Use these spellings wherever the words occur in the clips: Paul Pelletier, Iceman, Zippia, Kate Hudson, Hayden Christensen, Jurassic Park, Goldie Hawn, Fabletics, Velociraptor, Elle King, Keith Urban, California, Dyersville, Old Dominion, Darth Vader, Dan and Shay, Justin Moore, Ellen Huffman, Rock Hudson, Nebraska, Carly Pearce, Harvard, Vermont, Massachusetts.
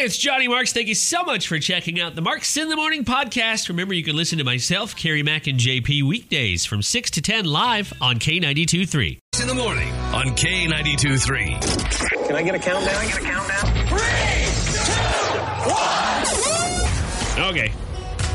it's Johnny Marks. Thank you so much for checking out the Marks in the Morning podcast. Remember, you can listen to myself, Kerri Mack, and JP weekdays from 6 to 10 live on K92.3. In the morning on K92.3. Can I get a countdown? Three, two, one. Okay.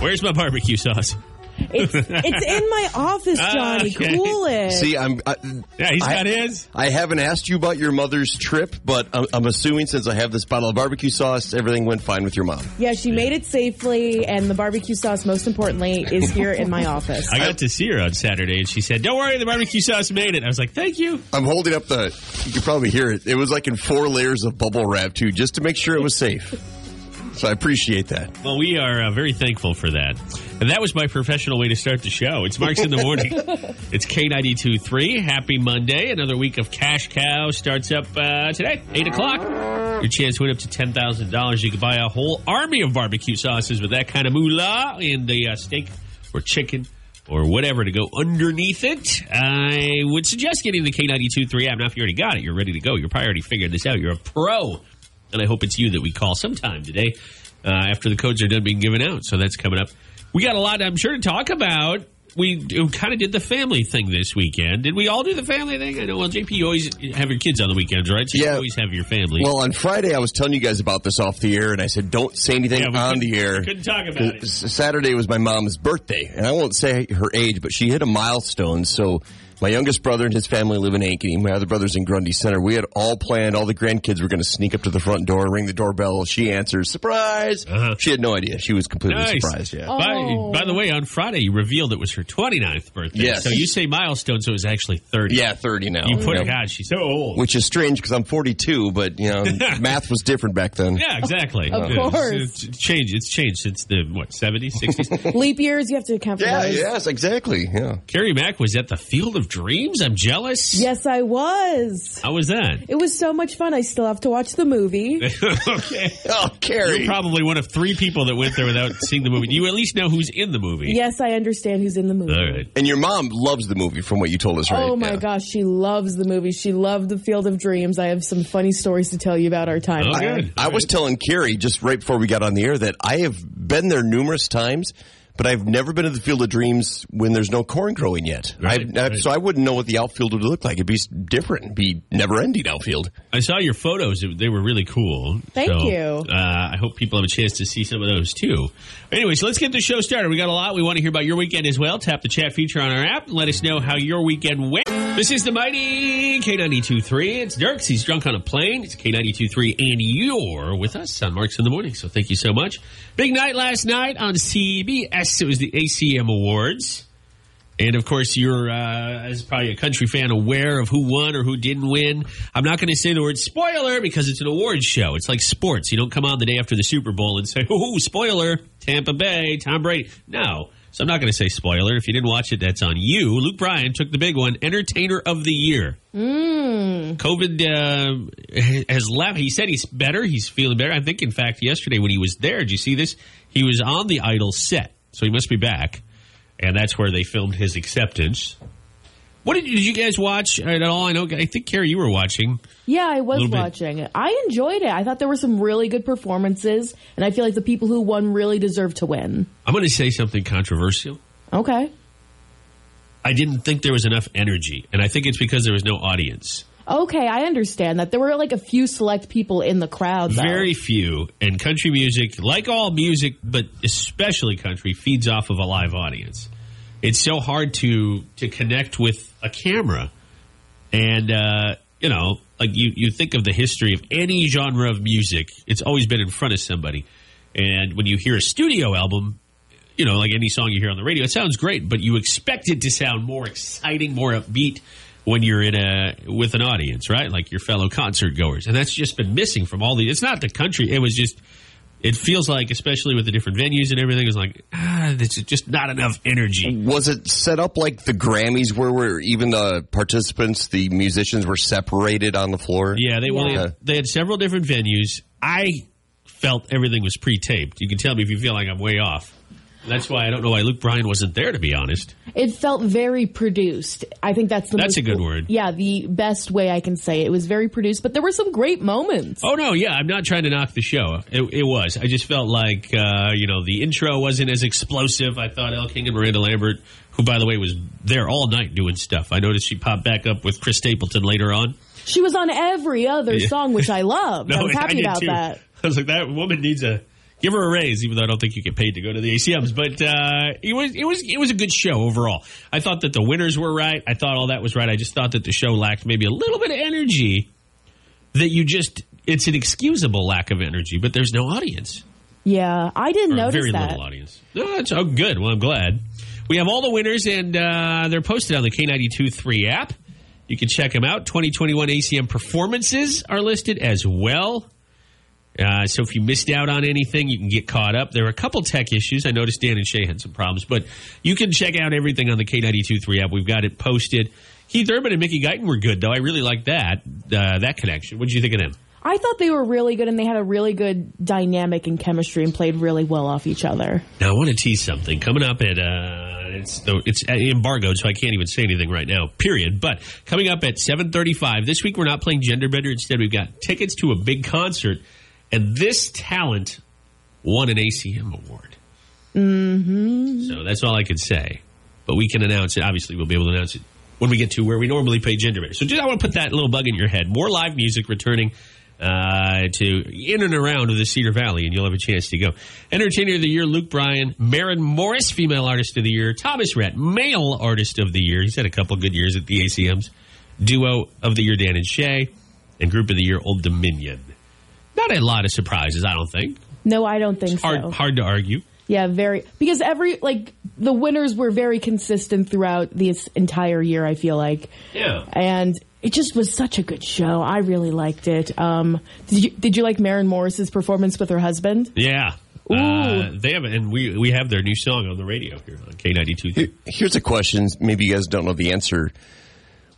Where's my barbecue sauce? It's in my office, Johnny. Okay. Cool it. See, he's got his. I haven't asked you about your mother's trip, but I'm assuming since I have this bottle of barbecue sauce, everything went fine with your mom. Yeah, she made it safely, and the barbecue sauce, most importantly, is here in my office. I got to see her on Saturday, and she said, "Don't worry, the barbecue sauce made it." I was like, "Thank you." I'm holding up the. You can probably hear it. It was like in 4 layers of bubble wrap too, just to make sure it was safe. So I appreciate that. Well, we are very thankful for that. And that was my professional way to start the show. It's Marks in the Morning. It's K92.3. Happy Monday. Another week of Cash Cow starts up today, 8 o'clock. Your chance went up to $10,000. You could buy a whole army of barbecue sauces with that kind of moolah in the steak or chicken or whatever to go underneath it. I would suggest getting the K92.3 app. Now, if you already got it, you're ready to go. You're probably already figured this out. You're a pro. And I hope it's you that we call sometime today after the codes are done being given out. So that's coming up. We got a lot, I'm sure, to talk about. We kind of did the family thing this weekend. Did we all do the family thing? I know, well, JP, you always have your kids on the weekends, right? So yeah. You always have your family. Well, on Friday, I was telling you guys about this off the air, and I said, don't say anything on the air. We couldn't talk about it. Saturday was my mom's birthday, and I won't say her age, but she hit a milestone, so my youngest brother and his family live in Ankeny. My other brother's in Grundy Center. We had all planned. All the grandkids were going to sneak up to the front door, ring the doorbell. She answers, surprise! Uh-huh. She had no idea. She was completely surprised. Yeah. Oh. By the way, on Friday, you revealed it was her 29th birthday. Yes. So you say milestone, so it was actually 30. Yeah, 30 now. You put it, God, she's so old. Which is strange because I'm 42, but you know, math was different back then. Yeah, exactly. Of course. It's changed since the, 70s, 60s? Leap years, you have to account for those. Yes, exactly. Yeah. Kerri Mack was at the Field of Dreams? I'm jealous. Yes, I was. How was that? It was so much fun. I still have to watch the movie. Okay. Oh, Kerri. You're probably one of 3 people that went there without seeing the movie. Do you at least know who's in the movie? Yes, I understand who's in the movie. All right. And your mom loves the movie from what you told us, right? Oh, my gosh. She loves the movie. She loved the Field of Dreams. I have some funny stories to tell you about our time. Oh, good. I was telling Kerri just right before we got on the air that I have been there numerous times. But I've never been to the Field of Dreams when there's no corn growing yet. Right. So I wouldn't know what the outfield would look like. It'd be different. It'd be never-ending outfield. I saw your photos. They were really cool. Thank you. I hope people have a chance to see some of those, too. Anyway, so let's get the show started. We got a lot. We want to hear about your weekend as well. Tap the chat feature on our app. Let us know how your weekend went. This is the mighty K92.3. It's Dirks. He's drunk on a plane. It's K92.3, and you're with us on Marks in the Morning. So thank you so much. Big night last night on CBS. It was the ACM Awards. And, of course, you're, as probably a country fan, aware of who won or who didn't win. I'm not going to say the word spoiler because it's an awards show. It's like sports. You don't come on the day after the Super Bowl and say, ooh, spoiler, Tampa Bay, Tom Brady. No. So I'm not going to say spoiler. If you didn't watch it, that's on you. Luke Bryan took the big one, Entertainer of the Year. COVID has left. He said he's better. He's feeling better. I think, in fact, yesterday when he was there, did you see this? He was on the Idol set, so he must be back. And that's where they filmed his acceptance. What did you guys watch at all? I think, Kerri, you were watching. Yeah, I was watching it. I enjoyed it. I thought there were some really good performances, and I feel like the people who won really deserved to win. I'm going to say something controversial. Okay. I didn't think there was enough energy, and I think it's because there was no audience. Okay, I understand that. There were like a few select people in the crowd, though. Very few. And country music, like all music, but especially country, feeds off of a live audience. It's so hard to connect with a camera. And, like you think of the history of any genre of music, it's always been in front of somebody. And when you hear a studio album, like any song you hear on the radio, it sounds great, but you expect it to sound more exciting, more upbeat when you're with an audience, right? Like your fellow concert goers. And that's just been missing from all the, it's not the country. It was just, it feels like, especially with the different venues and everything, it's like, this is just not enough energy. Was it set up like the Grammys where even the participants, the musicians, were separated on the floor? Yeah, they had several different venues. I felt everything was pre-taped. You can tell me if you feel like I'm way off. That's why I don't know why Luke Bryan wasn't there, to be honest. It felt very produced. I think that's the That's most, a good word. Yeah, the best way I can say it. It was very produced, but there were some great moments. Oh, no, yeah. I'm not trying to knock the show. It was. I just felt like, the intro wasn't as explosive. I thought Elle King and Miranda Lambert, who, by the way, was there all night doing stuff. I noticed she popped back up with Chris Stapleton later on. She was on every other song, which I loved. No, I was happy about too. That. I was like, that woman needs a... Give her a raise, even though I don't think you get paid to go to the ACMs. But it was a good show overall. I thought that the winners were right. I thought all that was right. I just thought that the show lacked maybe a little bit of energy that you just – it's an excusable lack of energy, but there's no audience. Yeah, I didn't notice very that. Very little audience. No, it's, oh, good. Well, I'm glad. We have all the winners, and they're posted on the K92.3 app. You can check them out. 2021 ACM performances are listed as well. So if you missed out on anything, you can get caught up. There are a couple tech issues. I noticed Dan and Shay had some problems, but you can check out everything on the K92.3 app. We've got it posted. Keith Urban and Mickey Guyton were good, though. I really liked that connection. What did you think of them? I thought they were really good, and they had a really good dynamic and chemistry and played really well off each other. Now, I want to tease something. Coming up at it's embargoed, so I can't even say anything right now, period. But coming up at 7:35, this week we're not playing Gender Bender. Instead, we've got tickets to a big concert. And this talent won an ACM award. Mm-hmm. So that's all I can say. But we can announce it. Obviously, we'll be able to announce it when we get to where we normally play Gender Bender. So just I want to put that little bug in your head. More live music returning to in and around the Cedar Valley, and you'll have a chance to go. Entertainer of the Year, Luke Bryan. Maren Morris, Female Artist of the Year. Thomas Rhett, Male Artist of the Year. He's had a couple good years at the ACMs. Duo of the Year, Dan and Shay. And Group of the Year, Old Dominion. Not a lot of surprises, I don't think. No, I don't think it's hard, so. Hard to argue. Yeah, very. Because the winners were very consistent throughout this entire year, I feel like. Yeah. And it just was such a good show. I really liked it. Did you like Maren Morris's performance with her husband? Yeah. Ooh. They have, and we have their new song on the radio here on K92. Here's a question. Maybe you guys don't know the answer.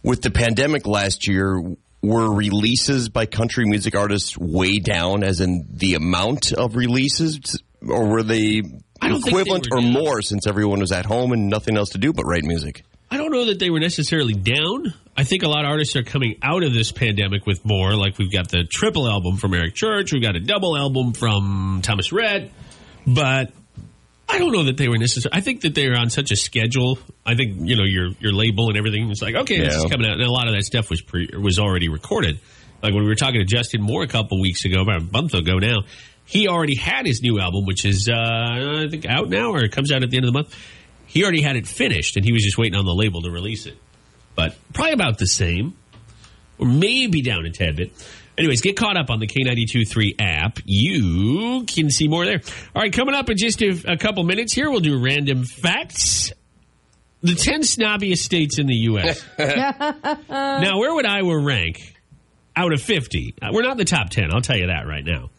With the pandemic last year... Were releases by country music artists way down, as in the amount of releases, or were they equivalent or more since everyone was at home and nothing else to do but write music? I don't know that they were necessarily down. I think a lot of artists are coming out of this pandemic with more. Like we've got the triple album from Eric Church. We've got a double album from Thomas Rhett. But I don't know that they were necessary. I think that they were on such a schedule. I think, your label and everything was like, okay, This is coming out. And a lot of that stuff was already recorded. Like when we were talking to Justin Moore a couple weeks ago, about a month ago now, he already had his new album, which is, I think, out now or it comes out at the end of the month. He already had it finished, and he was just waiting on the label to release it. But probably about the same, or maybe down a tad bit. Anyways, get caught up on the K92.3 app. You can see more there. All right, coming up in just a couple minutes here, we'll do random facts. The 10 snobbiest states in the U.S. Now, where would Iowa rank out of 50? We're not in the top 10. I'll tell you that right now.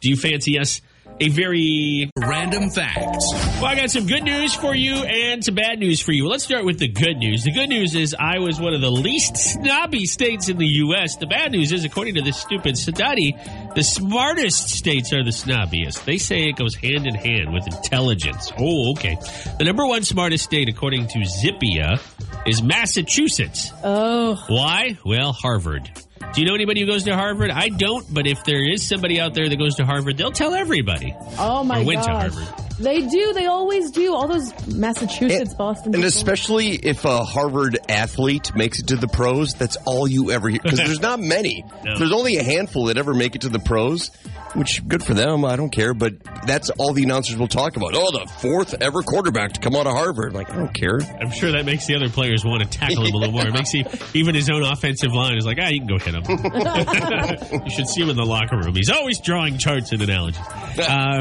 Do you fancy us a very random fact? Well, I got some good news for you and some bad news for you. Let's start with the good news. The good news is Iowa is one of the least snobby states in the U.S. The bad news is, according to this stupid study, the smartest states are the snobbiest. They say it goes hand in hand with intelligence. Oh, okay. The number one smartest state, according to Zippia, is Massachusetts. Oh. Why? Well, Harvard. Do you know anybody who goes to Harvard? I don't, but if there is somebody out there that goes to Harvard, they'll tell everybody. Oh, my gosh. Went to Harvard. They do. They always do. All those Massachusetts, Boston. And people. Especially if a Harvard athlete makes it to the pros, that's all you ever hear. Because there's not many. No. There's only a handful that ever make it to the pros, which good for them. I don't care. But that's all the announcers will talk about. Oh, the fourth ever quarterback to come out of Harvard. I'm like, I don't care. I'm sure that makes the other players want to tackle him a little more. It makes even his own offensive line is like, you can go hit him. You should see him in the locker room. He's always drawing charts and analogies.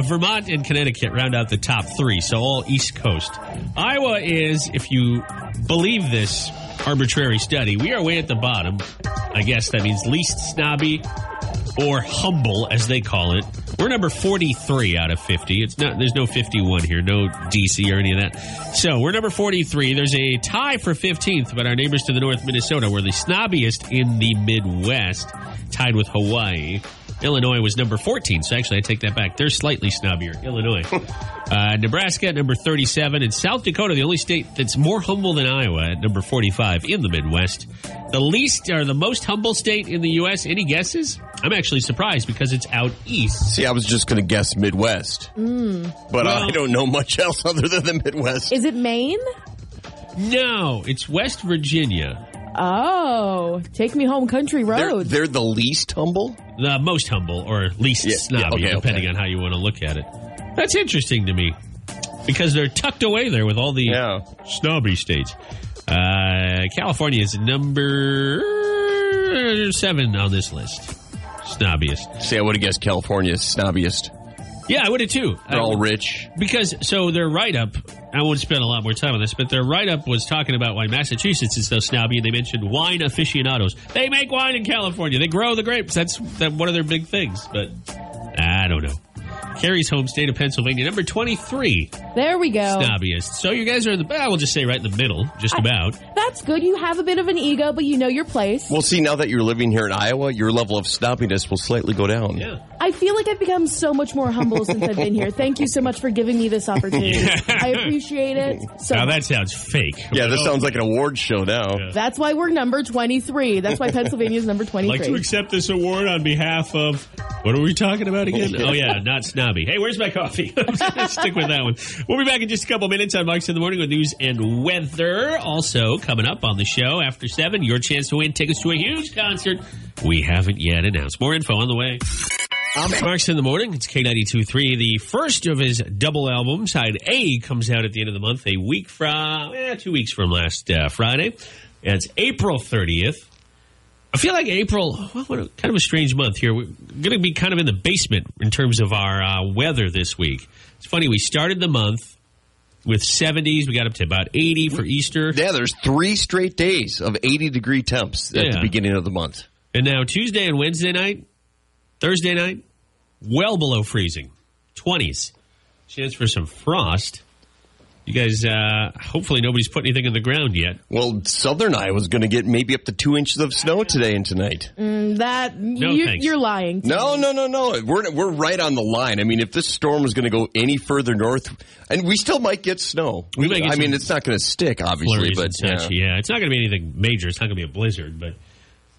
Vermont and Connecticut round out the top three, so all East Coast. Iowa is, if you believe this arbitrary study, we are way at the bottom. I guess that means least snobby or humble, as they call it. We're number 43 out of 50. It's not. There's no 51 here, no DC or any of that. So we're number 43. There's a tie for 15th, but our neighbors to the north, Minnesota, were the snobbiest in the Midwest, tied with Hawaii. Illinois was number 14, so actually I take that back. They're slightly snobbier, Illinois. Nebraska at number 37, and South Dakota, the only state that's more humble than Iowa, at number 45 in the Midwest. The least, or the most humble state in the U.S., any guesses? I'm actually surprised because it's out east. See, I was just going to guess Midwest, but I don't know much else other than the Midwest. Is it Maine? No, it's West Virginia. Oh, take me home, country road. They're the least humble? The most humble, or least snobby, depending on how you want to look at it. That's interesting to me, because they're tucked away there with all the snobby states. California is number 7 on this list. Snobbiest. See, I would have guessed California is snobbiest. Yeah, I would have too. They're all rich. Because, so their write-up, I won't spend a lot more time on this, but their write-up was talking about why Massachusetts is so snobby, and they mentioned wine aficionados. They make wine in California. They grow the grapes. That's one of their big things, but I don't know. Kerri's home state of Pennsylvania, number 23. There we go. Snobbiest. So you guys are in the, I will just say right in the middle, just about. That's good. You have a bit of an ego, but you know your place. Well, see, now that you're living here in Iowa, your level of snobbiness will slightly go down. Yeah. I feel like I've become so much more humble since I've been here. Thank you so much for giving me this opportunity. I appreciate it. So now that sounds fake. Yeah, this sounds like an award show now. Yeah. That's why we're number 23. That's why Pennsylvania's number 23. I'd like to accept this award on behalf of, what are we talking about again? Oh, yeah, not snobby. Hey, where's my coffee? I'm just going to stick with that one. We'll be back in just a couple minutes on Marks in the Morning with news and weather. Also, coming up on the show after 7, your chance to win tickets to a huge concert we haven't yet announced. More info on the way. Marks in the Morning. It's K92.3. The first of his double album, Side A, comes out at the end of the month, 2 weeks from last Friday. And it's April 30th. I feel like April, what a, kind of a strange month here. We're going to be kind of in the basement in terms of our weather this week. It's funny, we started the month with 70s. We got up to about 80 for Easter. Yeah, there's 3 straight days of 80-degree temps at the beginning of the month. And now Tuesday and Wednesday night, Thursday night, well below freezing, 20s. Chance for some frost. You guys, hopefully nobody's put anything in the ground yet. Well, southern Iowa's going to get maybe up to 2 inches of snow today and tonight. You're lying. No. We're right on the line. I mean, if this storm is going to go any further north, and we still might get snow. I mean, it's not going to stick, obviously. But yeah, it's not going to be anything major. It's not going to be a blizzard, but...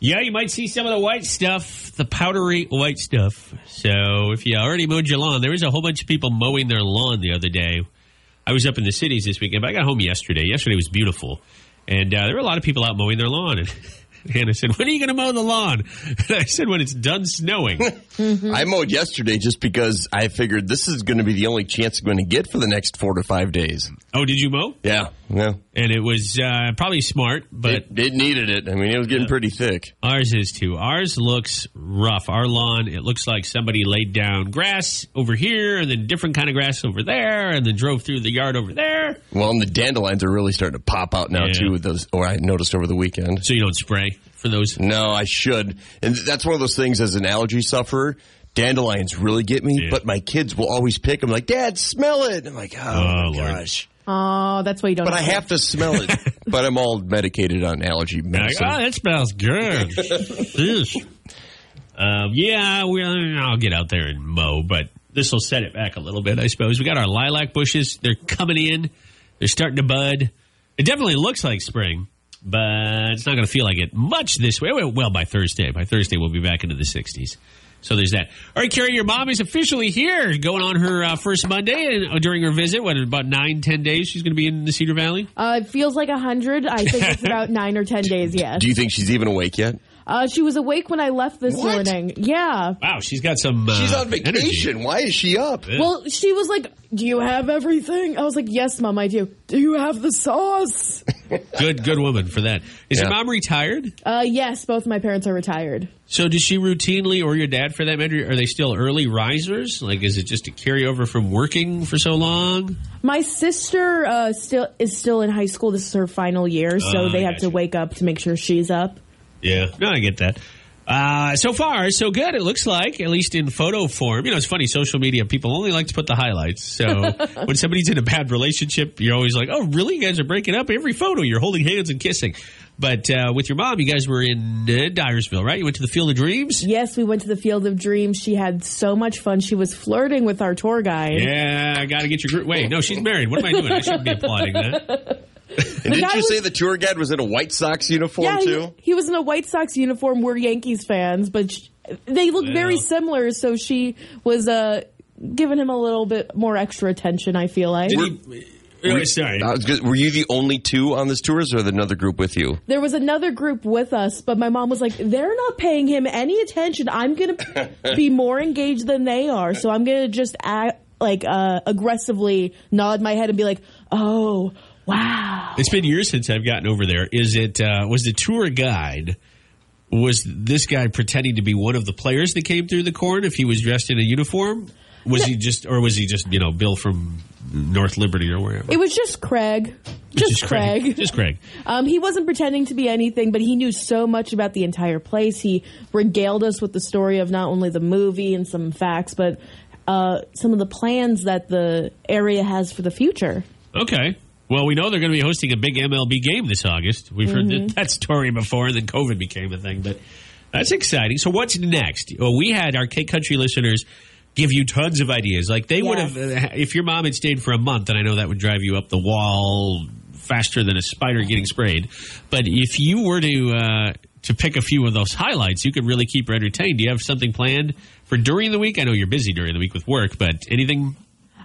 Yeah, you might see some of the white stuff, the powdery white stuff. So if you already mowed your lawn, there was a whole bunch of people mowing their lawn the other day. I was up in the cities this weekend, but I got home yesterday. Yesterday was beautiful. And there were a lot of people out mowing their lawn. And Hannah said, when are you going to mow the lawn? And I said, when it's done snowing. I mowed yesterday just because I figured this is going to be the only chance I'm going to get for the next 4 to 5 days. Oh, did you mow? Yeah. And it was probably smart, but... It needed it. I mean, it was getting pretty thick. Ours is too. Ours looks rough. Our lawn, it looks like somebody laid down grass over here and then different kind of grass over there and then drove through the yard over there. Well, and the dandelions are really starting to pop out now, too, with those, or I noticed over the weekend. So you don't spray for those? No, I should. And that's one of those things as an allergy sufferer. Dandelions really get me, but my kids will always pick them like, Dad, smell it. I'm like, oh my gosh. Oh, that's why you don't. But I have to smell it. But I'm all medicated on allergy medicine. Like, oh, that smells good. I'll get out there and mow, but this will set it back a little bit, I suppose. We got our lilac bushes. They're coming in. They're starting to bud. It definitely looks like spring, but it's not going to feel like it much this way. Well, by Thursday. By Thursday, we'll be back into the 60s. So there's that. All right, Kerri, your mom is officially here, going on her first Monday during her visit. What, about 9-10 days she's going to be in the Cedar Valley? It feels like 100. I think it's about 9 or 10 days, yes. Do you think she's even awake yet? She was awake when I left this morning. Yeah. Wow, she's got some she's on vacation. Energy. Why is she up? Well, she was like, do you have everything? I was like, yes, Mom, I do. Do you have the sauce? Good woman for that. Is your mom retired? Yes, both my parents are retired. So does she routinely, or your dad for that matter, are they still early risers? Like, is it just a carryover from working for so long? My sister is still in high school. This is her final year, so they have to wake up to make sure she's up. Yeah, no, I get that. So far, so good, it looks like, at least in photo form. You know, it's funny, social media, people only like to put the highlights. So when somebody's in a bad relationship, you're always like, oh, really? You guys are breaking up? Every photo, you're holding hands and kissing. But with your mom, you guys were in Dyersville, right? You went to the Field of Dreams? Yes, we went to the Field of Dreams. She had so much fun. She was flirting with our tour guide. Yeah, I got to get your group. Wait, no, she's married. What am I doing? I shouldn't be applauding that. And didn't you say the tour guide was in a White Sox uniform, too? He was in a White Sox uniform. We're Yankees fans, but they look very similar, so she was giving him a little bit more extra attention, I feel like. Were you the only two on this tour, or was there another group with you? There was another group with us, but my mom was like, they're not paying him any attention. I'm going to be more engaged than they are, so I'm going to just aggressively nod my head and be like, oh, wow. It's been years since I've gotten over there. Was the tour guide, was this guy pretending to be one of the players that came through the court if he was dressed in a uniform? Was he just, you know, Bill from North Liberty or wherever? It was just Craig. Just Craig. He wasn't pretending to be anything, but he knew so much about the entire place. He regaled us with the story of not only the movie and some facts, but some of the plans that the area has for the future. Okay. Well, we know they're going to be hosting a big MLB game this August. We've heard that story before, and then COVID became a thing. But that's exciting. So what's next? Well, we had our K-Country listeners give you tons of ideas. Like, they would have, if your mom had stayed for a month, and I know that would drive you up the wall faster than a spider getting sprayed. But if you were to pick a few of those highlights, you could really keep her entertained. Do you have something planned for during the week? I know you're busy during the week with work, but anything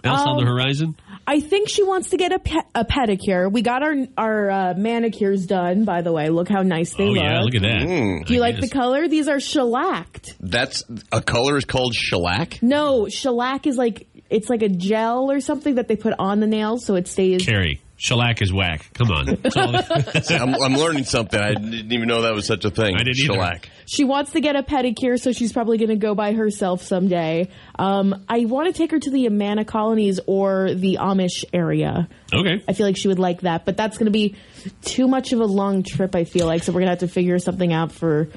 else on the horizon? I think she wants to get a pedicure. We got our manicures done, by the way. Look how nice they look. Oh, yeah, look at that. Do you like the color? These are shellacked. That's a color is called shellac? No, shellac is like, it's like a gel or something that they put on the nails so it stays. Kerri, shellac is whack. Come on. I'm learning something. I didn't even know that was such a thing. I didn't shellac. Either. She wants to get a pedicure, so she's probably going to go by herself someday. I want to take her to the Amana Colonies or the Amish area. Okay. I feel like she would like that, but that's going to be too much of a long trip, I feel like, so we're going to have to figure something out for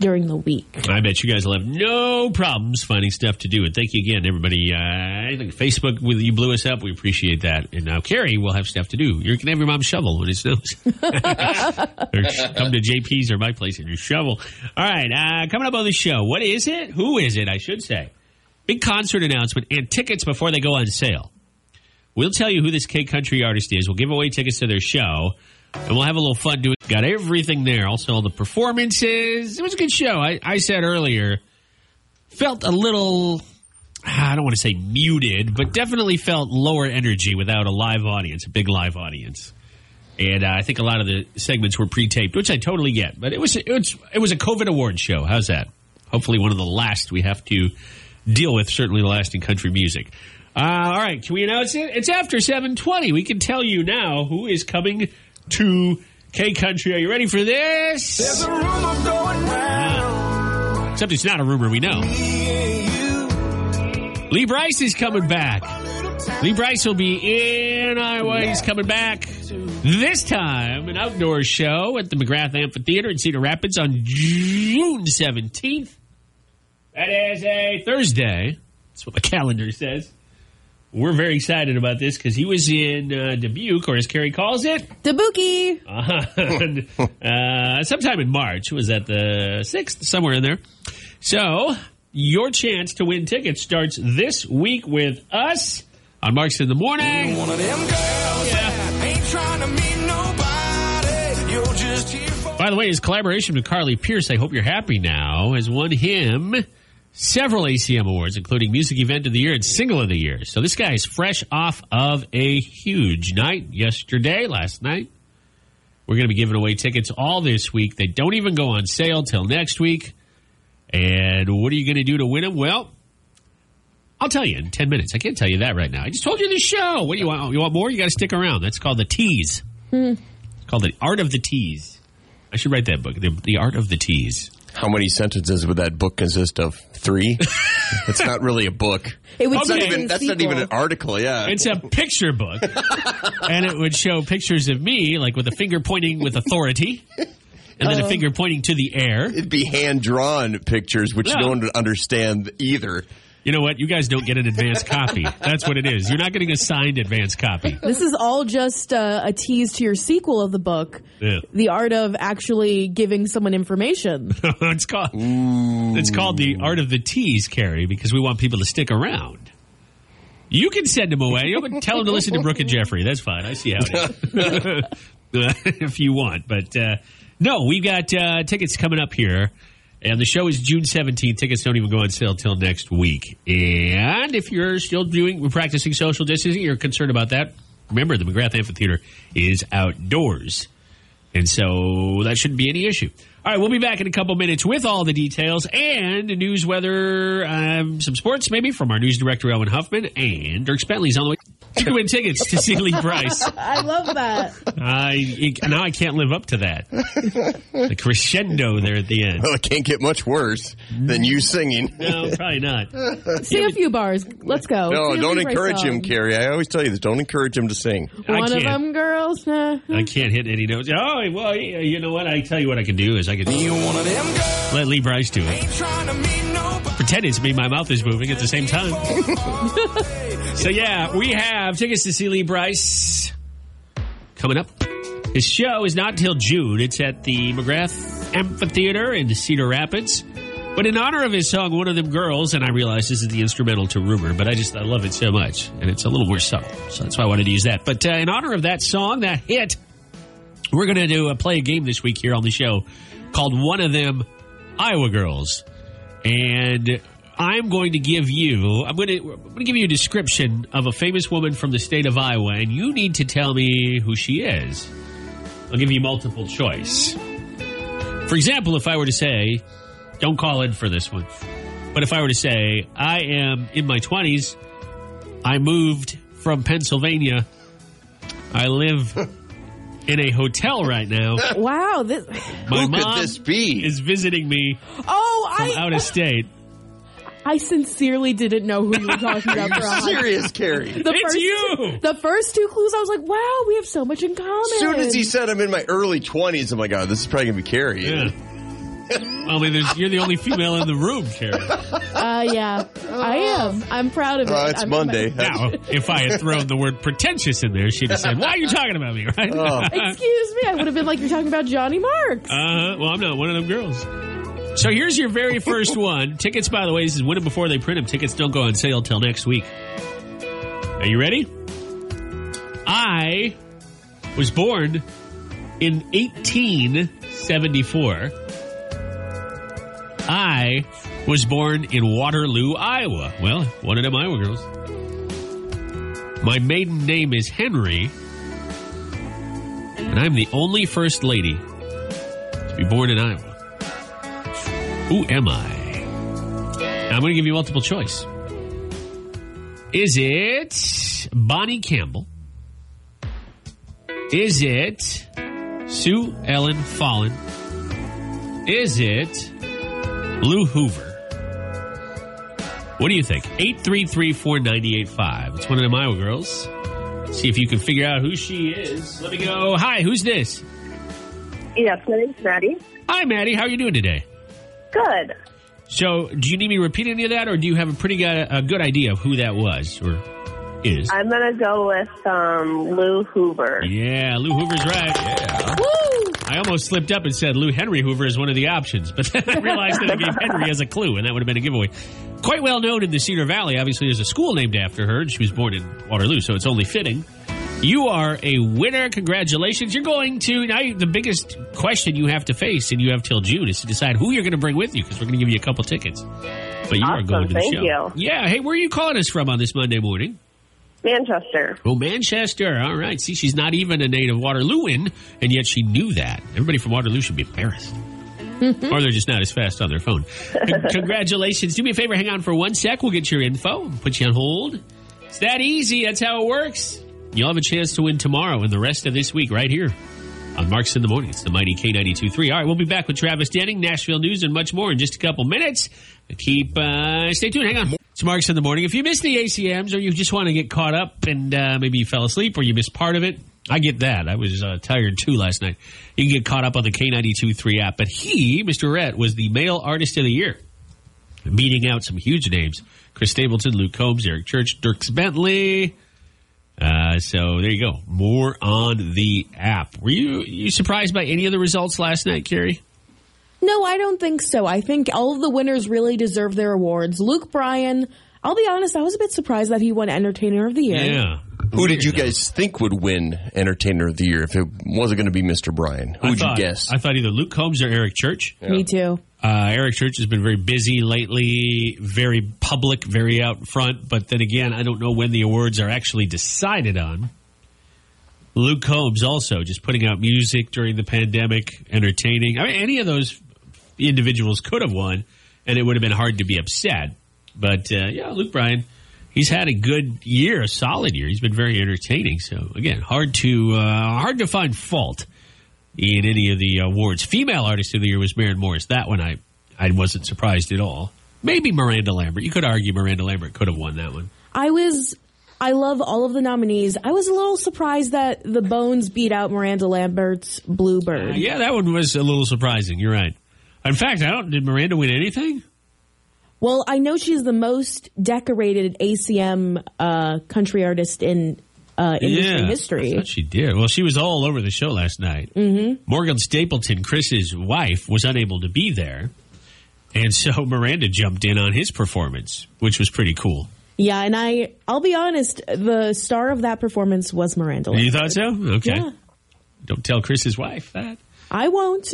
during the week. I bet you guys will have no problems finding stuff to do. And thank you again, everybody. I think Facebook, you blew us up. We appreciate that. And now Kerri will have stuff to do. You're going to have your mom shovel when it snows. Or come to JP's or my place and your shovel. All right, coming up on the show, what is it? Who is it, I should say? Big concert announcement and tickets before they go on sale. We'll tell you who this K-Country artist is. We'll give away tickets to their show, and we'll have a little fun doing it. Got everything there. Also, all the performances. It was a good show. I said earlier, felt a little, I don't want to say muted, but definitely felt lower energy without a live audience, a big live audience. And I think a lot of the segments were pre-taped, which I totally get. But it was a COVID award show. How's that? Hopefully one of the last we have to deal with, certainly the last in country music. All right, can we announce it? It's after 7:20. We can tell you now who is coming to K-Country. Are you ready for this? There's a rumor going round. Except it's not a rumor we know. Lee Brice is coming back. Lee Brice will be in Iowa. He's coming back. This time, an outdoor show at the McGrath Amphitheater in Cedar Rapids on June 17th. That is a Thursday. That's what the calendar says. We're very excited about this because he was in Dubuque, or as Kerri calls it, Dubuque. Sometime in March. Was that the 6th? Somewhere in there. So your chance to win tickets starts this week with us on Marks in the Morning. One of them girls that ain't trying to meet nobody. You're just here for. By the way, his collaboration with Carly Pierce, I Hope You're Happy Now, has won him several ACM Awards, including Music Event of the Year and Single of the Year. So this guy is fresh off of a huge night last night. We're going to be giving away tickets all this week. They don't even go on sale till next week. And what are you going to do to win them? Well, I'll tell you in 10 minutes. I can't tell you that right now. I just told you the show. What do you want? You want more? You got to stick around. That's called the tease. It's called the Art of the Tease. I should write that book, the Art of the Tease. How many sentences would that book consist of? 3? It's not really a book. That's not even an article, yeah. It's a picture book. And it would show pictures of me, like with a finger pointing with authority. And then a finger pointing to the air. It'd be hand-drawn pictures, which no one would understand either. You know what? You guys don't get an advance copy. That's what it is. You're not getting a signed advance copy. This is all just a tease to your sequel of the book, The Art of Actually Giving Someone Information. It's called The Art of the Tease, Kerri, because we want people to stick around. You can send them away. You can tell them to listen to Brooke and Jeffrey. That's fine. I see how it is. If you want. But, no, we've got tickets coming up here. And the show is June 17th. Tickets don't even go on sale till next week. And if you're still practicing social distancing, you're concerned about that, remember the McGrath Amphitheater is outdoors. And so that shouldn't be any issue. All right, we'll be back in a couple minutes with all the details and news, weather, some sports maybe from our news director, Ellen Huffman, and Dirk Bentley's on the way to win tickets to see Lee Brice. I love that. Now I can't live up to that. The crescendo there at the end. Well, it can't get much worse than you singing. No, probably not. Sing a few bars. Let's go. No, don't encourage him, Kerri. I always tell you this. Don't encourage him to sing. One of them, girls. I can't hit any notes. Oh, well, you know what? I tell you what I can do is I could let Lee Brice do it. Pretend it's me. My mouth is moving at the same time. So, yeah, we have tickets to see Lee Brice coming up. His show is not until June. It's at the McGrath Amphitheater in Cedar Rapids. But in honor of his song, One of Them Girls, and I realize this is the instrumental to Rumor, but I love it so much. And it's a little more subtle, so that's why I wanted to use that. But in honor of that song, that hit, we're going to play a game this week here on the show called One of Them Iowa Girls. And I'm going to give you a description of a famous woman from the state of Iowa, and you need to tell me who she is. I'll give you multiple choice. For example, if I were to say, don't call in for this one, but if I were to say, I am in my 20s, I moved from Pennsylvania, I live in a hotel right now. Wow. My mom is visiting me from out of state. I sincerely didn't know who you were talking about. Are you serious, Kerri? The first two clues, I was like, wow, we have so much in common. As soon as he said I'm in my early 20s, I'm like, oh, this is probably going to be Kerri. Yeah. Well, I mean, you're the only female in the room, Kerri. Yeah, I am. I'm proud of it. It's Monday. Now, if I had thrown the word pretentious in there, she'd have said, why are you talking about me, right? Excuse me, I would have been like, you're talking about Johnny Marks. Well, I'm not one of them girls. So here's your very first one. Tickets, by the way, this is win them before they print them. Tickets don't go on sale till next week. Are you ready? I was born in 1874. I was born in Waterloo, Iowa. Well, one of them Iowa girls. My maiden name is Henry, and I'm the only first lady to be born in Iowa. Who am I? Now, I'm going to give you multiple choice. Is it Bonnie Campbell? Is it Sue Ellen Fallon? Is it Lou Hoover? What do you think? 833-4985. It's one of them Iowa girls. See if you can figure out who she is. Let me go. Hi, who's this? Yes, my name's Maddie. Hi, Maddie. How are you doing today? Good. So, do you need me to repeat any of that, or do you have a pretty good idea of who that was or is? I'm going to go with Lou Hoover. Yeah, Lou Hoover's right. Yeah. Woo! I almost slipped up and said Lou Henry Hoover is one of the options, but then I realized that I gave Henry as a clue, and that would have been a giveaway. Quite well known in the Cedar Valley. Obviously, there's a school named after her, and she was born in Waterloo, so it's only fitting. You are a winner. Congratulations. You're going to, now the biggest question you have to face, and you have till June, is to decide who you're going to bring with you, because we're going to give you a couple tickets. But you are going to the show. Thank you. Yeah. Hey, where are you calling us from on this Monday morning? Manchester. Oh, Manchester. All right. See, she's not even a native Waterlooan, and yet she knew that. Everybody from Waterloo should be embarrassed. Or they're just not as fast on their phone. Congratulations. Do me a favor. Hang on for one sec. We'll get your info. Put you on hold. It's that easy. That's how it works. You'll have a chance to win tomorrow and the rest of this week right here on Marks in the Morning. It's the mighty K92.3. All right, we'll be back with Travis Denning, Nashville News, and much more in just a couple minutes. Stay tuned. Hang on. It's Marks in the Morning. If you missed the ACMs or you just want to get caught up and maybe you fell asleep or you missed part of it, I get that. I was tired, too, last night. You can get caught up on the K92.3 app. But Mr. Rhett, was the Male Artist of the Year. beating out some huge names. Chris Stapleton, Luke Combs, Eric Church, Dierks Bentley. So there you go. More on the app. Were you surprised by any of the results last night, Kerri? No, I don't think so. I think all of the winners really deserve their awards. Luke Bryan, I'll be honest, I was a bit surprised that he won Entertainer of the Year. Yeah. Who did you guys think would win Entertainer of the Year if it wasn't going to be Mr. Bryan? Who would you guess? I thought either Luke Combs or Eric Church. Yeah. Me too. Eric Church has been very busy lately, very public, very out front. But then again, I don't know when the awards are actually decided on. Luke Combs also just putting out music during the pandemic, entertaining. I mean, any of those individuals could have won, and it would have been hard to be upset. But, yeah, Luke Bryan, he's had a good year, a solid year. He's been very entertaining. So, again, hard to find fault in any of the awards. Female Artist of the Year was Maren Morris. That one I wasn't surprised at all. Maybe Miranda Lambert. You could argue Miranda Lambert could have won that one. I love all of the nominees. I was a little surprised that The Bones beat out Miranda Lambert's Bluebird. Yeah, that one was a little surprising. You're right. In fact, did Miranda win anything? Well, I know she's the most decorated ACM country artist in industry history. I thought she did. Well, she was all over the show last night. Mm-hmm. Morgan Stapleton, Chris's wife, was unable to be there. And so Miranda jumped in on his performance, which was pretty cool. Yeah, and I'll be honest, the star of that performance was Miranda Lambert. You thought so? Okay. Yeah. Don't tell Chris's wife that. I won't.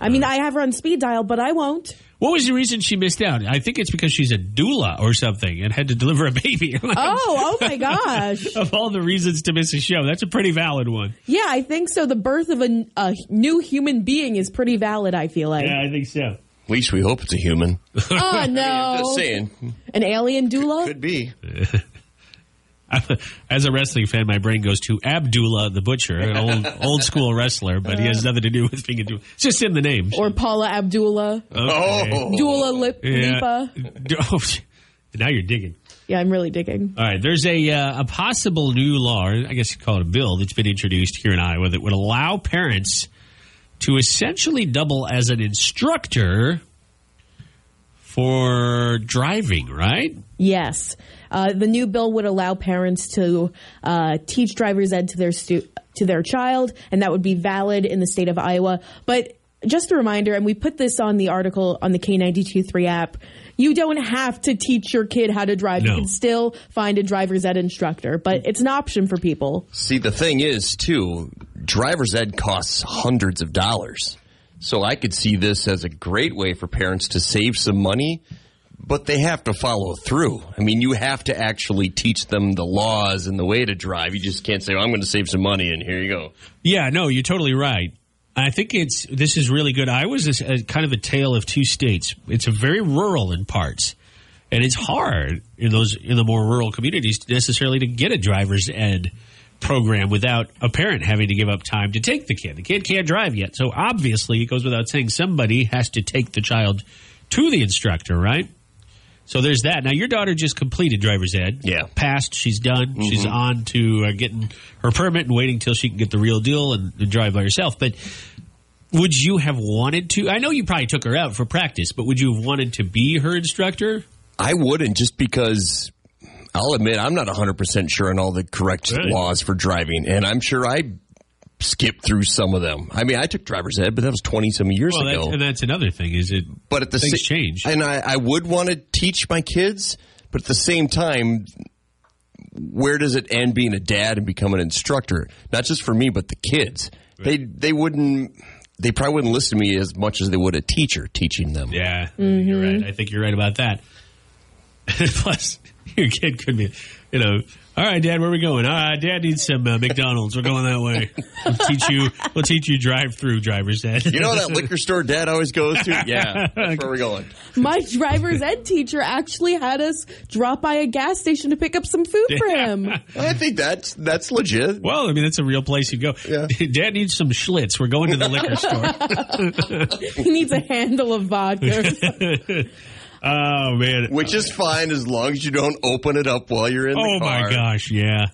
I mean, I have her on speed dial, but I won't. What was the reason she missed out? I think it's because she's a doula or something and had to deliver a baby. Oh my gosh. Of all the reasons to miss a show, that's a pretty valid one. Yeah, I think so. The birth of a new human being is pretty valid, I feel like. Yeah, I think so. At least we hope it's a human. Oh, no. I'm just saying. An alien doula? Could be. As a wrestling fan, my brain goes to Abdullah the Butcher, an old school wrestler, but he has nothing to do with being a doula. It's just in the name. Or Paula Abdullah. Okay. Oh. Dula Lipa. Yeah. Now you're digging. Yeah, I'm really digging. All right. There's a possible new law, or I guess you call it a bill, that's been introduced here in Iowa that would allow parents to essentially double as an instructor for driving, right? Yes. The new bill would allow parents to teach driver's ed to their child, and that would be valid in the state of Iowa. But just a reminder, and we put this on the article on the K92.3 app, you don't have to teach your kid how to drive. No. You can still find a driver's ed instructor, but it's an option for people. See, the thing is, too, driver's ed costs hundreds of dollars. So I could see this as a great way for parents to save some money. But they have to follow through. I mean, you have to actually teach them the laws and the way to drive. You just can't say, well, I'm going to save some money, and here you go. Yeah, no, you're totally right. I think this is really good. Iowa's kind of a tale of two states. It's very rural in parts, and it's hard in the more rural communities necessarily to get a driver's ed program without a parent having to give up time to take the kid. The kid can't drive yet, so obviously it goes without saying somebody has to take the child to the instructor, right? So there's that. Now, your daughter just completed driver's ed. Yeah. Passed. She's done. Mm-hmm. She's on to getting her permit and waiting till she can get the real deal and drive by herself. But would you have wanted to? I know you probably took her out for practice, but would you have wanted to be her instructor? I wouldn't, just because I'll admit I'm not 100% sure on all the correct laws for driving. And I'm sure I skip through some of them. I mean, I took driver's ed, but that was 20-some years ago. And that's another thing, is it? But at the things change. And I would want to teach my kids, but at the same time, where does it end being a dad and become an instructor? Not just for me, but the kids. Right. They probably wouldn't listen to me as much as they would a teacher teaching them. Yeah, mm-hmm. You're right. I think you're right about that. Plus, your kid could be, all right, Dad, where are we going? All right, Dad needs some McDonald's. We're going that way. We'll teach you drive-through driver's ed. You know that liquor store Dad always goes to? Yeah, that's where we're going. My driver's ed teacher actually had us drop by a gas station to pick up some food for him. I think that's legit. Well, I mean, it's a real place you go. Yeah. Dad needs some Schlitz. We're going to the liquor store. He needs a handle of vodka. Oh, man. Which is fine as long as you don't open it up while you're in the car. Oh, my gosh, yeah.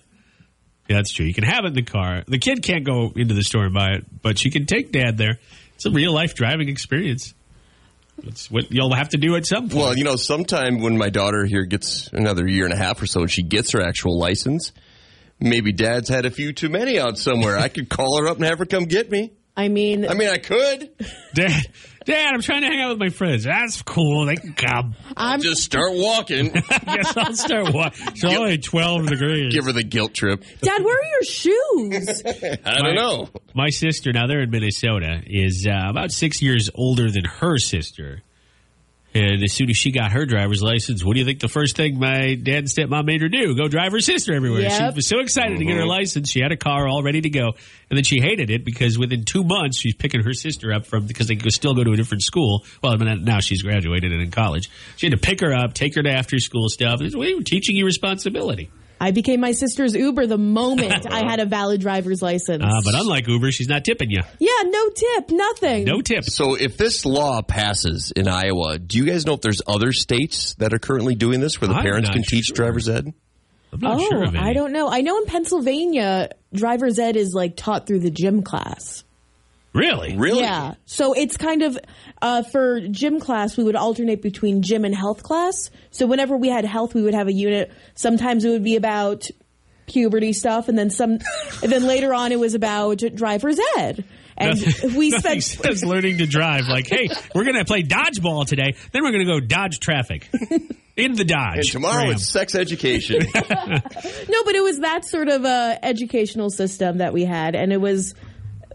Yeah, that's true. You can have it in the car. The kid can't go into the store and buy it, but she can take Dad there. It's a real-life driving experience. It's what you'll have to do at some point. Well, you know, sometime when my daughter here gets another year and a half or so and she gets her actual license, maybe Dad's had a few too many out somewhere. I could call her up and have her come get me. I mean, I could. Dad, I'm trying to hang out with my friends. That's cool. They can come. I'll just start walking. Yes, I'll start walking. It's only 12 degrees. Give her the guilt trip. Dad, where are your shoes? I don't know. My sister, now they're in Minnesota, is about 6 years older than her sister. And as soon as she got her driver's license, what do you think the first thing my dad and stepmom made her do? Go drive her sister everywhere. Yep. She was so excited to get her license. She had a car all ready to go. And then she hated it because within 2 months, she's picking her sister up because they could still go to a different school. Well, I mean, now she's graduated and in college. She had to pick her up, take her to after school stuff. We were teaching you responsibility. I became my sister's Uber the moment I had a valid driver's license. But unlike Uber, she's not tipping you. Yeah, no tip, nothing. No tip. So if this law passes in Iowa, do you guys know if there's other states that are currently doing this where the parents can teach driver's ed? I'm not sure of any. I don't know. I know in Pennsylvania, driver's ed is like taught through the gym class. Really? Yeah. So it's kind of, for gym class, we would alternate between gym and health class. So whenever we had health, we would have a unit. Sometimes it would be about puberty stuff, and then and then later on it was about driver's ed. And we spent learning to drive. Like, hey, we're going to play dodgeball today. Then we're going to go dodge traffic. In the Dodge. And tomorrow it's sex education. No, but it was that sort of educational system that we had, and it was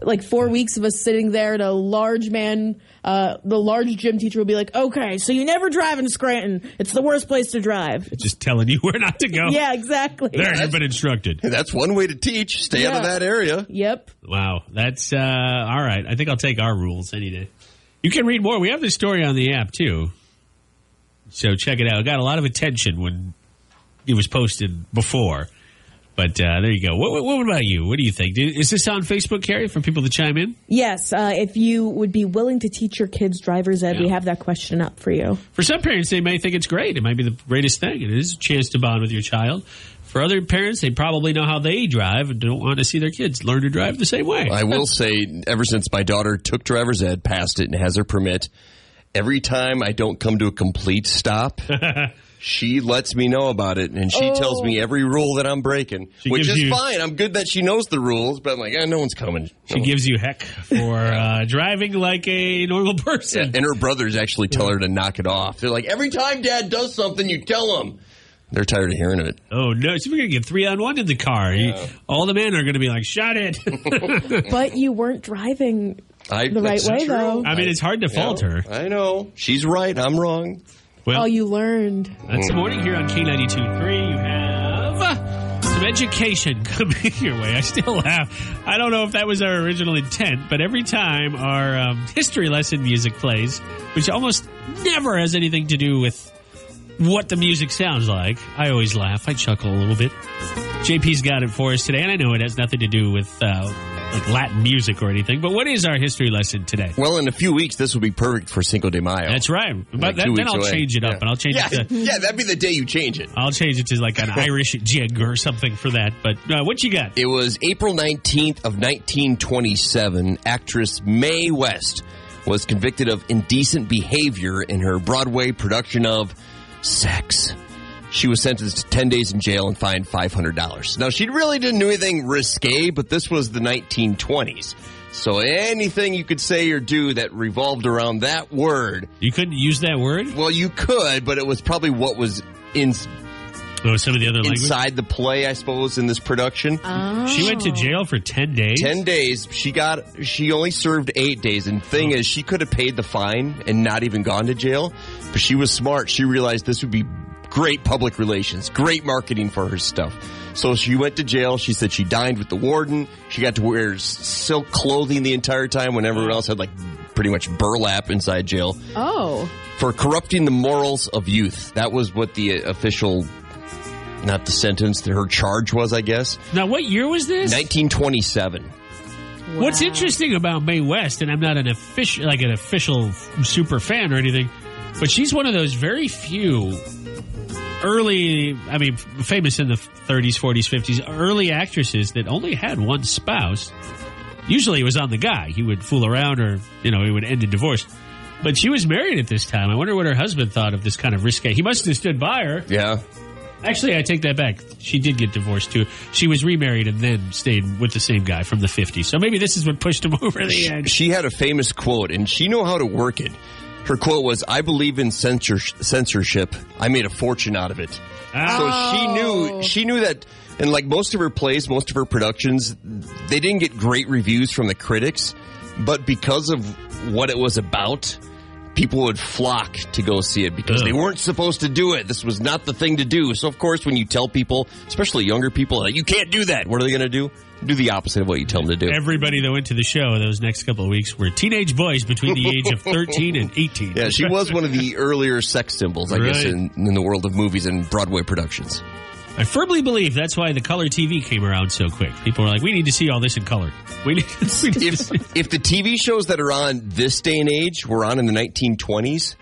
like 4 weeks of us sitting there, and the large gym teacher will be like, okay, so you never drive in Scranton. It's the worst place to drive. Just telling you where not to go. Yeah, exactly. There, you've been instructed. That's one way to teach. Stay out of that area. Yep. Wow. That's all right. I think I'll take our rules any day. You can read more. We have this story on the app, too. So check it out. It got a lot of attention when it was posted before. But there you go. What about you? What do you think? Is this on Facebook, Kerri, for people to chime in? Yes. If you would be willing to teach your kids driver's ed, we have that question up for you. For some parents, they may think it's great. It might be the greatest thing. It is a chance to bond with your child. For other parents, they probably know how they drive and don't want to see their kids learn to drive the same way. I will say, ever since my daughter took driver's ed, passed it, and has her permit, every time I don't come to a complete stop... She lets me know about it, and she tells me every rule that I'm breaking, which is fine. I'm good that she knows the rules, but I'm like, no one's coming. She gives you heck for driving like a normal person. Yeah, and her brothers actually tell her to knock it off. They're like, every time Dad does something, you tell him. They're tired of hearing it. Oh, no. So we're going to get 3-on-1 in the car. Yeah. All the men are going to be like, shut it. But you weren't driving the right way, though. I mean, it's hard to fault her. I know. She's right. I'm wrong. Well, you learned. That's the morning here on K92.3. You have some education coming your way. I still laugh. I don't know if that was our original intent, but every time our history lesson music plays, which almost never has anything to do with what the music sounds like, I always laugh. I chuckle a little bit. JP's got it for us today, and I know it has nothing to do with... like Latin music or anything, but what is our history lesson today? Well, in a few weeks, this will be perfect for Cinco de Mayo. That's right. But then I'll change it up, and I'll change it to... Yeah, that'd be the day you change it. I'll change it to like an Irish jig or something for that, but what you got? It was April 19th of 1927. Actress Mae West was convicted of indecent behavior in her Broadway production of Sex. She was sentenced to 10 days in jail and fined $500. Now, she really didn't do anything risque, but this was the 1920s. So anything you could say or do that revolved around that word. You couldn't use that word? Well, you could, but it was probably what was in... Oh, some of the other language? Inside the play, I suppose, in this production. Oh. She went to jail for 10 days? 10 days. She only served 8 days. And the thing is, she could have paid the fine and not even gone to jail. But she was smart. She realized this would be great public relations, great marketing for her stuff. So she went to jail. She said she dined with the warden. She got to wear silk clothing the entire time when everyone else had, like, pretty much burlap inside jail. Oh. For corrupting the morals of youth. That was what the official... Not the sentence. Her charge was, I guess. Now, what year was this? 1927. Wow. What's interesting about Mae West, and I'm not an official super fan or anything, but she's one of those very few famous in the 30s, 40s, 50s, early actresses that only had one spouse. Usually it was on the guy. He would fool around or, he would end in divorce. But she was married at this time. I wonder what her husband thought of this kind of risque. He must have stood by her. Yeah. Actually, I take that back. She did get divorced, too. She was remarried and then stayed with the same guy from the 50s. So maybe this is what pushed him over the edge. She had a famous quote, and she knew how to work it. Her quote was, "I believe in censorship. I made a fortune out of it." Oh. So she knew that, and like most of her plays, most of her productions, they didn't get great reviews from the critics, but because of what it was about, people would flock to go see it because they weren't supposed to do it. This was not the thing to do. So, of course, when you tell people, especially younger people, that you can't do that, what are they going to do? Do the opposite of what you tell them to do. Everybody that went to the show those next couple of weeks were teenage boys between the age of 13 and 18. Yeah, she was one of the earlier sex symbols, I guess, in the world of movies and Broadway productions. I firmly believe that's why the color TV came around so quick. People were like, we need to see all this in color. If the TV shows that are on this day and age were on in the 1920s,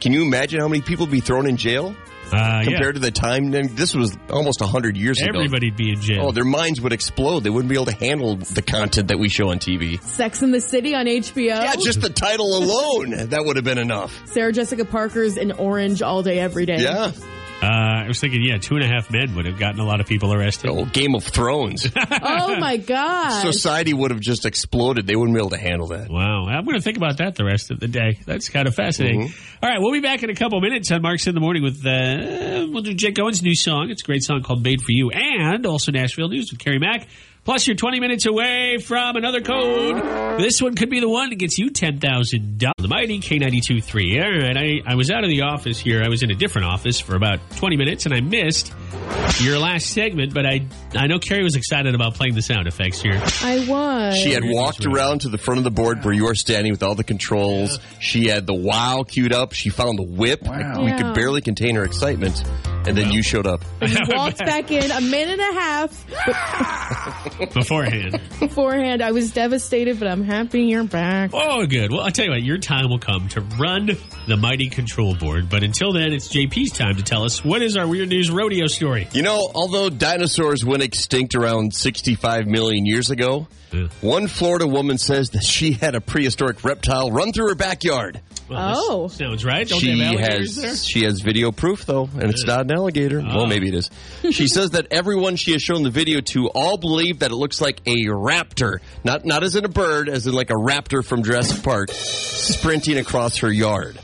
can you imagine how many people would be thrown in jail? Compared to the time, this was almost 100 years ago. Everybody'd be in jail. Oh, their minds would explode. They wouldn't be able to handle the content that we show on TV. Sex and the City on HBO? Yeah, just the title alone. That would have been enough. Sarah Jessica Parker's in orange all day, every day. Yeah. I was thinking, Two and a Half Men would have gotten a lot of people arrested. Oh, Game of Thrones. Oh, my God. Society would have just exploded. They wouldn't be able to handle that. Wow. I'm going to think about that the rest of the day. That's kind of fascinating. Mm-hmm. All right, we'll be back in a couple minutes on Marks in the Morning with, we'll do Jake Owen's new song. It's a great song called Made for You, and also Nashville News with Kerri Mack. Plus, you're 20 minutes away from another code. This one could be the one that gets you $10,000. The mighty K92.3. All right, I was out of the office here. I was in a different office for about 20 minutes, and I missed your last segment, but I know Kerri was excited about playing the sound effects here. I was. She had walked around to the front of the board where you are standing with all the controls. Yeah. She had the wow queued up. She found the whip. Wow. We could barely contain her excitement. And then you showed up. And you walked back in a minute and a half. Beforehand. I was devastated, but I'm happy you're back. Oh, good. Well, I'll tell you what. Your time will come to run the mighty control board. But until then, it's JP's time to tell us what is our Weird News Rodeo story. You know, although dinosaurs went extinct around 65 million years ago, one Florida woman says that she had a prehistoric reptile run through her backyard. Well, sounds right. Don't they have alligators there? She has video proof, though, and it's not an alligator. Oh. Well, maybe it is. She says that everyone she has shown the video to all believe that it looks like a raptor. Not as in a bird, as in like a raptor from Jurassic Park, sprinting across her yard.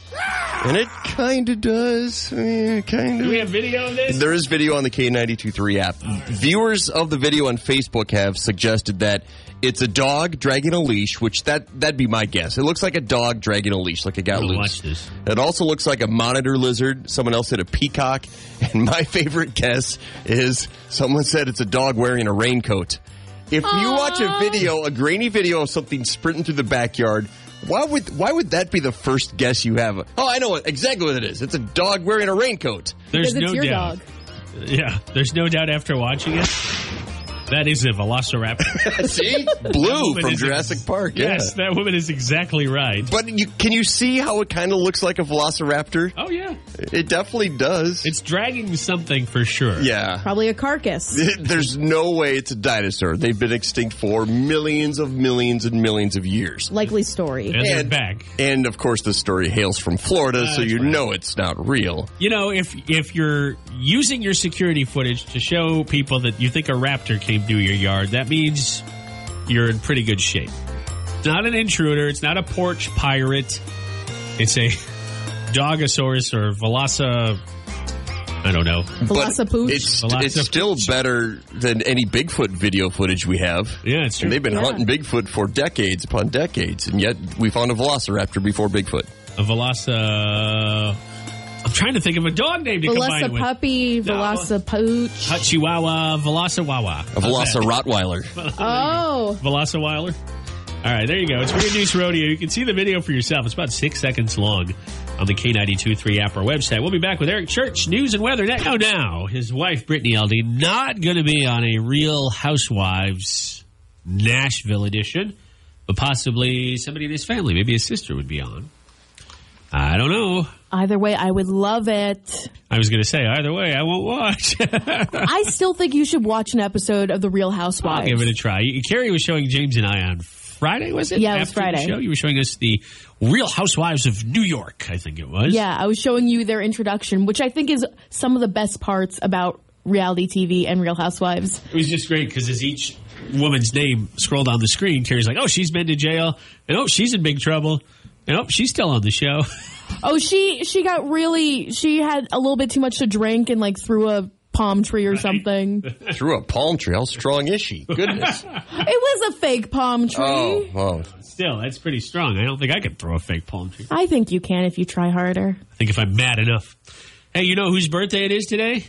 And it kind of does. Kind of. Do we have video of this? There is video on the K92.3 app. Right. Viewers of the video on Facebook have suggested that it's a dog dragging a leash, which that'd be my guess. It looks like a dog dragging a leash, like it got loose. Watch this. It also looks like a monitor lizard. Someone else said a peacock. And my favorite guess is someone said it's a dog wearing a raincoat. If you watch a video, a grainy video of something sprinting through the backyard, why would that be the first guess you have? Oh, I know exactly what it is. It's a dog wearing a raincoat. There's no doubt. Dog. Yeah, there's no doubt after watching it. That is a Velociraptor. See? Blue from Jurassic Park. Yeah. Yes, that woman is exactly right. But can you see how it kind of looks like a Velociraptor? Oh, yeah. It definitely does. It's dragging something for sure. Yeah. Probably a carcass. There's no way it's a dinosaur. They've been extinct for millions of years. Likely story. And they're back. And, of course, this story hails from Florida, so you know it's not real. You know, if you're using your security footage to show people that you think a raptor came do your yard, that means you're in pretty good shape. It's not an intruder. It's not a porch pirate. It's a dogosaurus or I don't know. Velocipooch. It's still better than any Bigfoot video footage we have. Yeah, it's true. And they've been hunting Bigfoot for decades upon decades, and yet we found a Velociraptor before Bigfoot. A I'm trying to think of a dog name to combine with. Puppy, Velocipooch. Chihuahua, Velociwawa. A Velociraptor. Oh. Velociweiler. All right, there you go. It's Weird News Rodeo. You can see the video for yourself. It's about 6 seconds long on the K92.3 app or website. We'll be back with Eric Church, news and weather. Now, his wife, Brittany Aldi, not going to be on a Real Housewives Nashville edition, but possibly somebody in his family, maybe his sister, would be on. I don't know. Either way, I would love it. I was going to say, either way, I won't watch. I still think you should watch an episode of The Real Housewives. I'll give it a try. Kerri was showing James and I on Friday, was it? Yeah, it was Friday. Show, you were showing us the Real Housewives of New York, I think it was. Yeah, I was showing you their introduction, which I think is some of the best parts about reality TV and Real Housewives. It was just great because as each woman's name scrolled on the screen, Kerri's like, oh, she's been to jail, and oh, she's in big trouble, and oh, she's still on the show. Oh, she got really, she had a little bit too much to drink and like threw a palm tree or something. Through a palm tree? How strong is she? Goodness. It was a fake palm tree. Oh, wow. Still, that's pretty strong. I don't think I could throw a fake palm tree. I think you can if you try harder. I think if I'm mad enough. Hey, you know whose birthday it is today?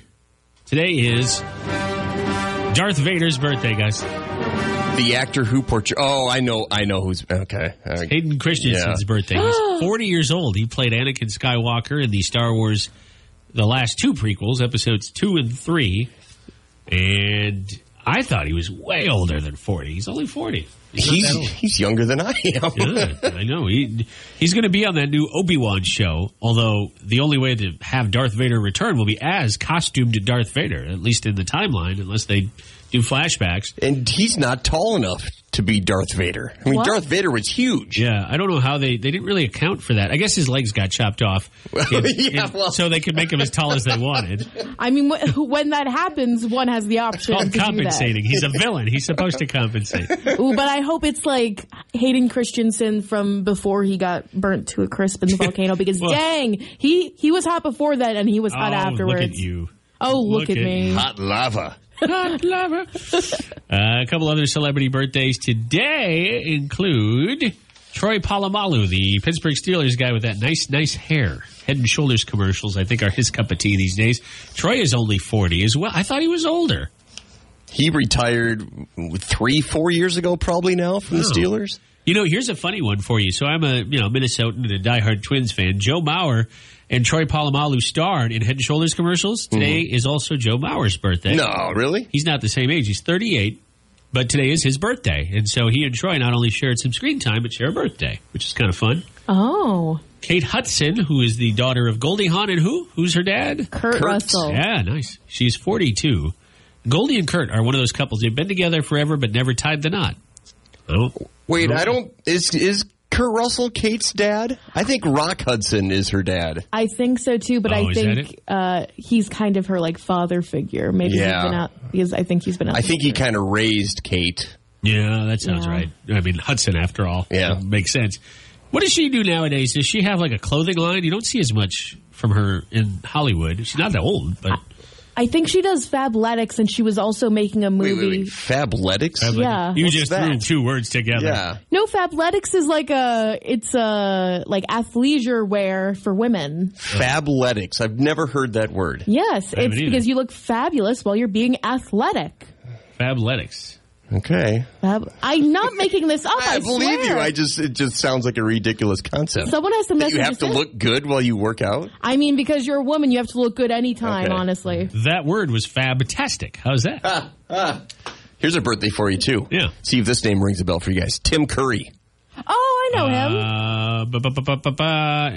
Today is Darth Vader's birthday, guys. The actor who portrayed... Oh, I know who's... Okay. It's Hayden Christensen's birthday. He's 40 years old. He played Anakin Skywalker in the Star Wars... The last two prequels, episodes 2 and 3, and I thought he was way older than 40. He's only 40. He's younger than I am. Yeah, I know. He's going to be on that new Obi-Wan show, although the only way to have Darth Vader return will be as costumed Darth Vader, at least in the timeline, unless they do flashbacks. And he's not tall enough to be Darth Vader. I mean, what? Darth Vader was huge. Yeah, I don't know how they didn't really account for that. I guess his legs got chopped off. So they could make him as tall as they wanted. I mean, when that happens, one has the option to do that. Compensating. He's a villain. He's supposed to compensate. Ooh, but I hope it's like Hayden Christensen from before he got burnt to a crisp in the volcano, because well, dang, he was hot before that and he was hot afterwards. Look at you. Oh, look at me. Hot lava. A couple other celebrity birthdays today include Troy Polamalu, the Pittsburgh Steelers guy with that nice hair. Head and Shoulders commercials, I think, are his cup of tea these days. Troy is only 40 as well. I thought he was older. He retired 3-4 years ago probably now from the Steelers. You know, here's a funny one for you. So I'm a Minnesotan and a diehard Twins fan. Joe Mauer and Troy Polamalu starred in Head and Shoulders commercials. Today is also Joe Mauer's birthday. No, really? He's not the same age. He's 38, but today is his birthday. And so he and Troy not only shared some screen time, but share a birthday, which is kind of fun. Oh. Kate Hudson, who is the daughter of Goldie Hawn and who? Who's her dad? Kurt Russell. Yeah, nice. She's 42. Goldie and Kurt are one of those couples. They've been together forever, but never tied the knot. Is Kurt Russell Kate's dad? I think Rock Hudson is her dad. I think so too, but I think he's kind of her like father figure. Maybe he's been out because I think he's been out. I think he kind of raised Kate. Yeah, that sounds right. I mean, Hudson after all. Yeah. Makes sense. What does she do nowadays? Does she have like a clothing line? You don't see as much from her in Hollywood. She's not that old, but I think she does Fabletics, and she was also making a movie. Wait. Fabletics? Yeah. You threw two words together. Yeah. No, Fabletics is like it's athleisure wear for women. Fabletics. I've never heard that word. Yes, it's because you look fabulous while you're being athletic. Fabletics. Okay. I'm not making this up. I believe you. It just sounds like a ridiculous concept. Someone has to message. You have to look good while you work out? I mean, because you're a woman, you have to look good anytime, honestly. That word was fab-tastic. How's that? Here's a birthday for you, too. Yeah. See if this name rings a bell for you guys. Tim Curry. Oh, I know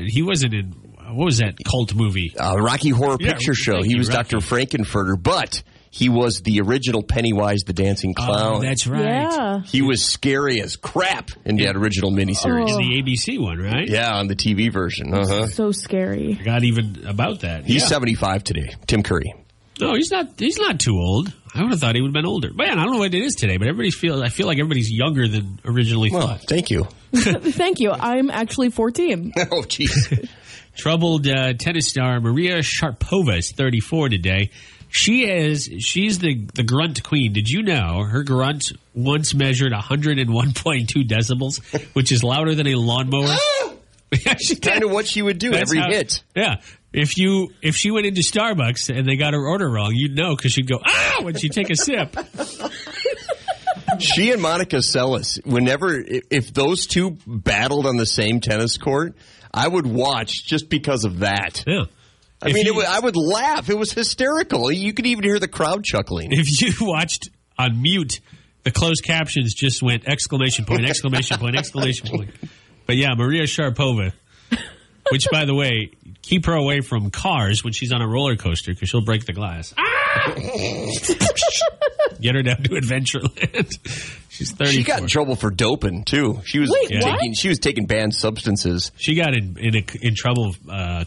him. He wasn't in, what was that cult movie? Rocky Horror Picture Show. He was Rocky. Dr. Frankenfurter, but... He was the original Pennywise the Dancing Clown. Oh, that's right. Yeah. He was scary as crap in that original miniseries. In the ABC one, right? Yeah, on the TV version. So scary. Forgot even about that. He's 75 today, Tim Curry. No, he's not too old. I would have thought he would have been older. Man, I don't know what it is today, but I feel like everybody's younger than originally thought. Thank you. Thank you. I'm actually 14. Oh, jeez. Troubled tennis star Maria Sharapova is 34 today. She's the grunt queen. Did you know her grunt once measured 101.2 decibels, which is louder than a lawnmower? She kind of what she would do hit. Yeah. If she went into Starbucks and they got her order wrong, you'd know because she'd go, ah, when she'd take a sip. She and Monica Seles, if those two battled on the same tennis court, I would watch just because of that. Yeah. I would laugh. It was hysterical. You could even hear the crowd chuckling. If you watched on mute, the closed captions just went exclamation point, exclamation point, exclamation point. But yeah, Maria Sharapova, which, by the way, keep her away from cars when she's on a roller coaster because she'll break the glass. Ah! Get her down to Adventureland. She's 34. She got in trouble for doping too. She was taking banned substances. She got in trouble a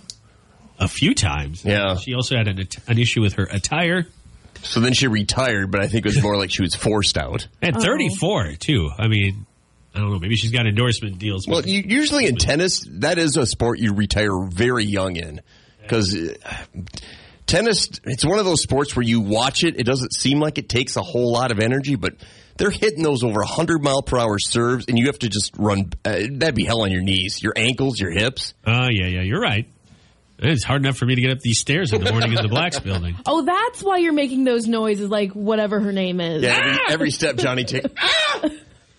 few times. Yeah. She also had an issue with her attire. So then she retired, but I think it was more like she was forced out. At 34 too. I mean, I don't know. Maybe she's got endorsement deals. Well, usually in tennis, that is a sport you retire very young in. Because tennis, it's one of those sports where you watch it. It doesn't seem like it takes a whole lot of energy, but they're hitting those over 100-mile-per-hour serves, and you have to just run. That'd be hell on your knees, your ankles, your hips. Yeah, you're right. It's hard enough for me to get up these stairs in the morning in the Blacks building. Oh, that's why you're making those noises, like whatever her name is. Yeah, every step Johnny takes. Ah!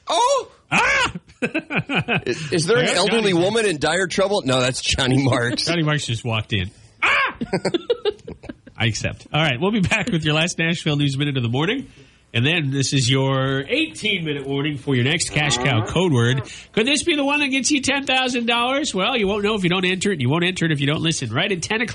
Oh! Ah! Is there an elderly woman in dire trouble? No, that's Johnny Marks. Johnny Marks just walked in. Ah! I accept. All right, we'll be back with your last Nashville News Minute of the morning. And then this is your 18-minute warning for your next Cash Cow code word. Could this be the one that gets you $10,000? Well, you won't know if you don't enter it, and you won't enter it if you don't listen. Right at 10 o'clock.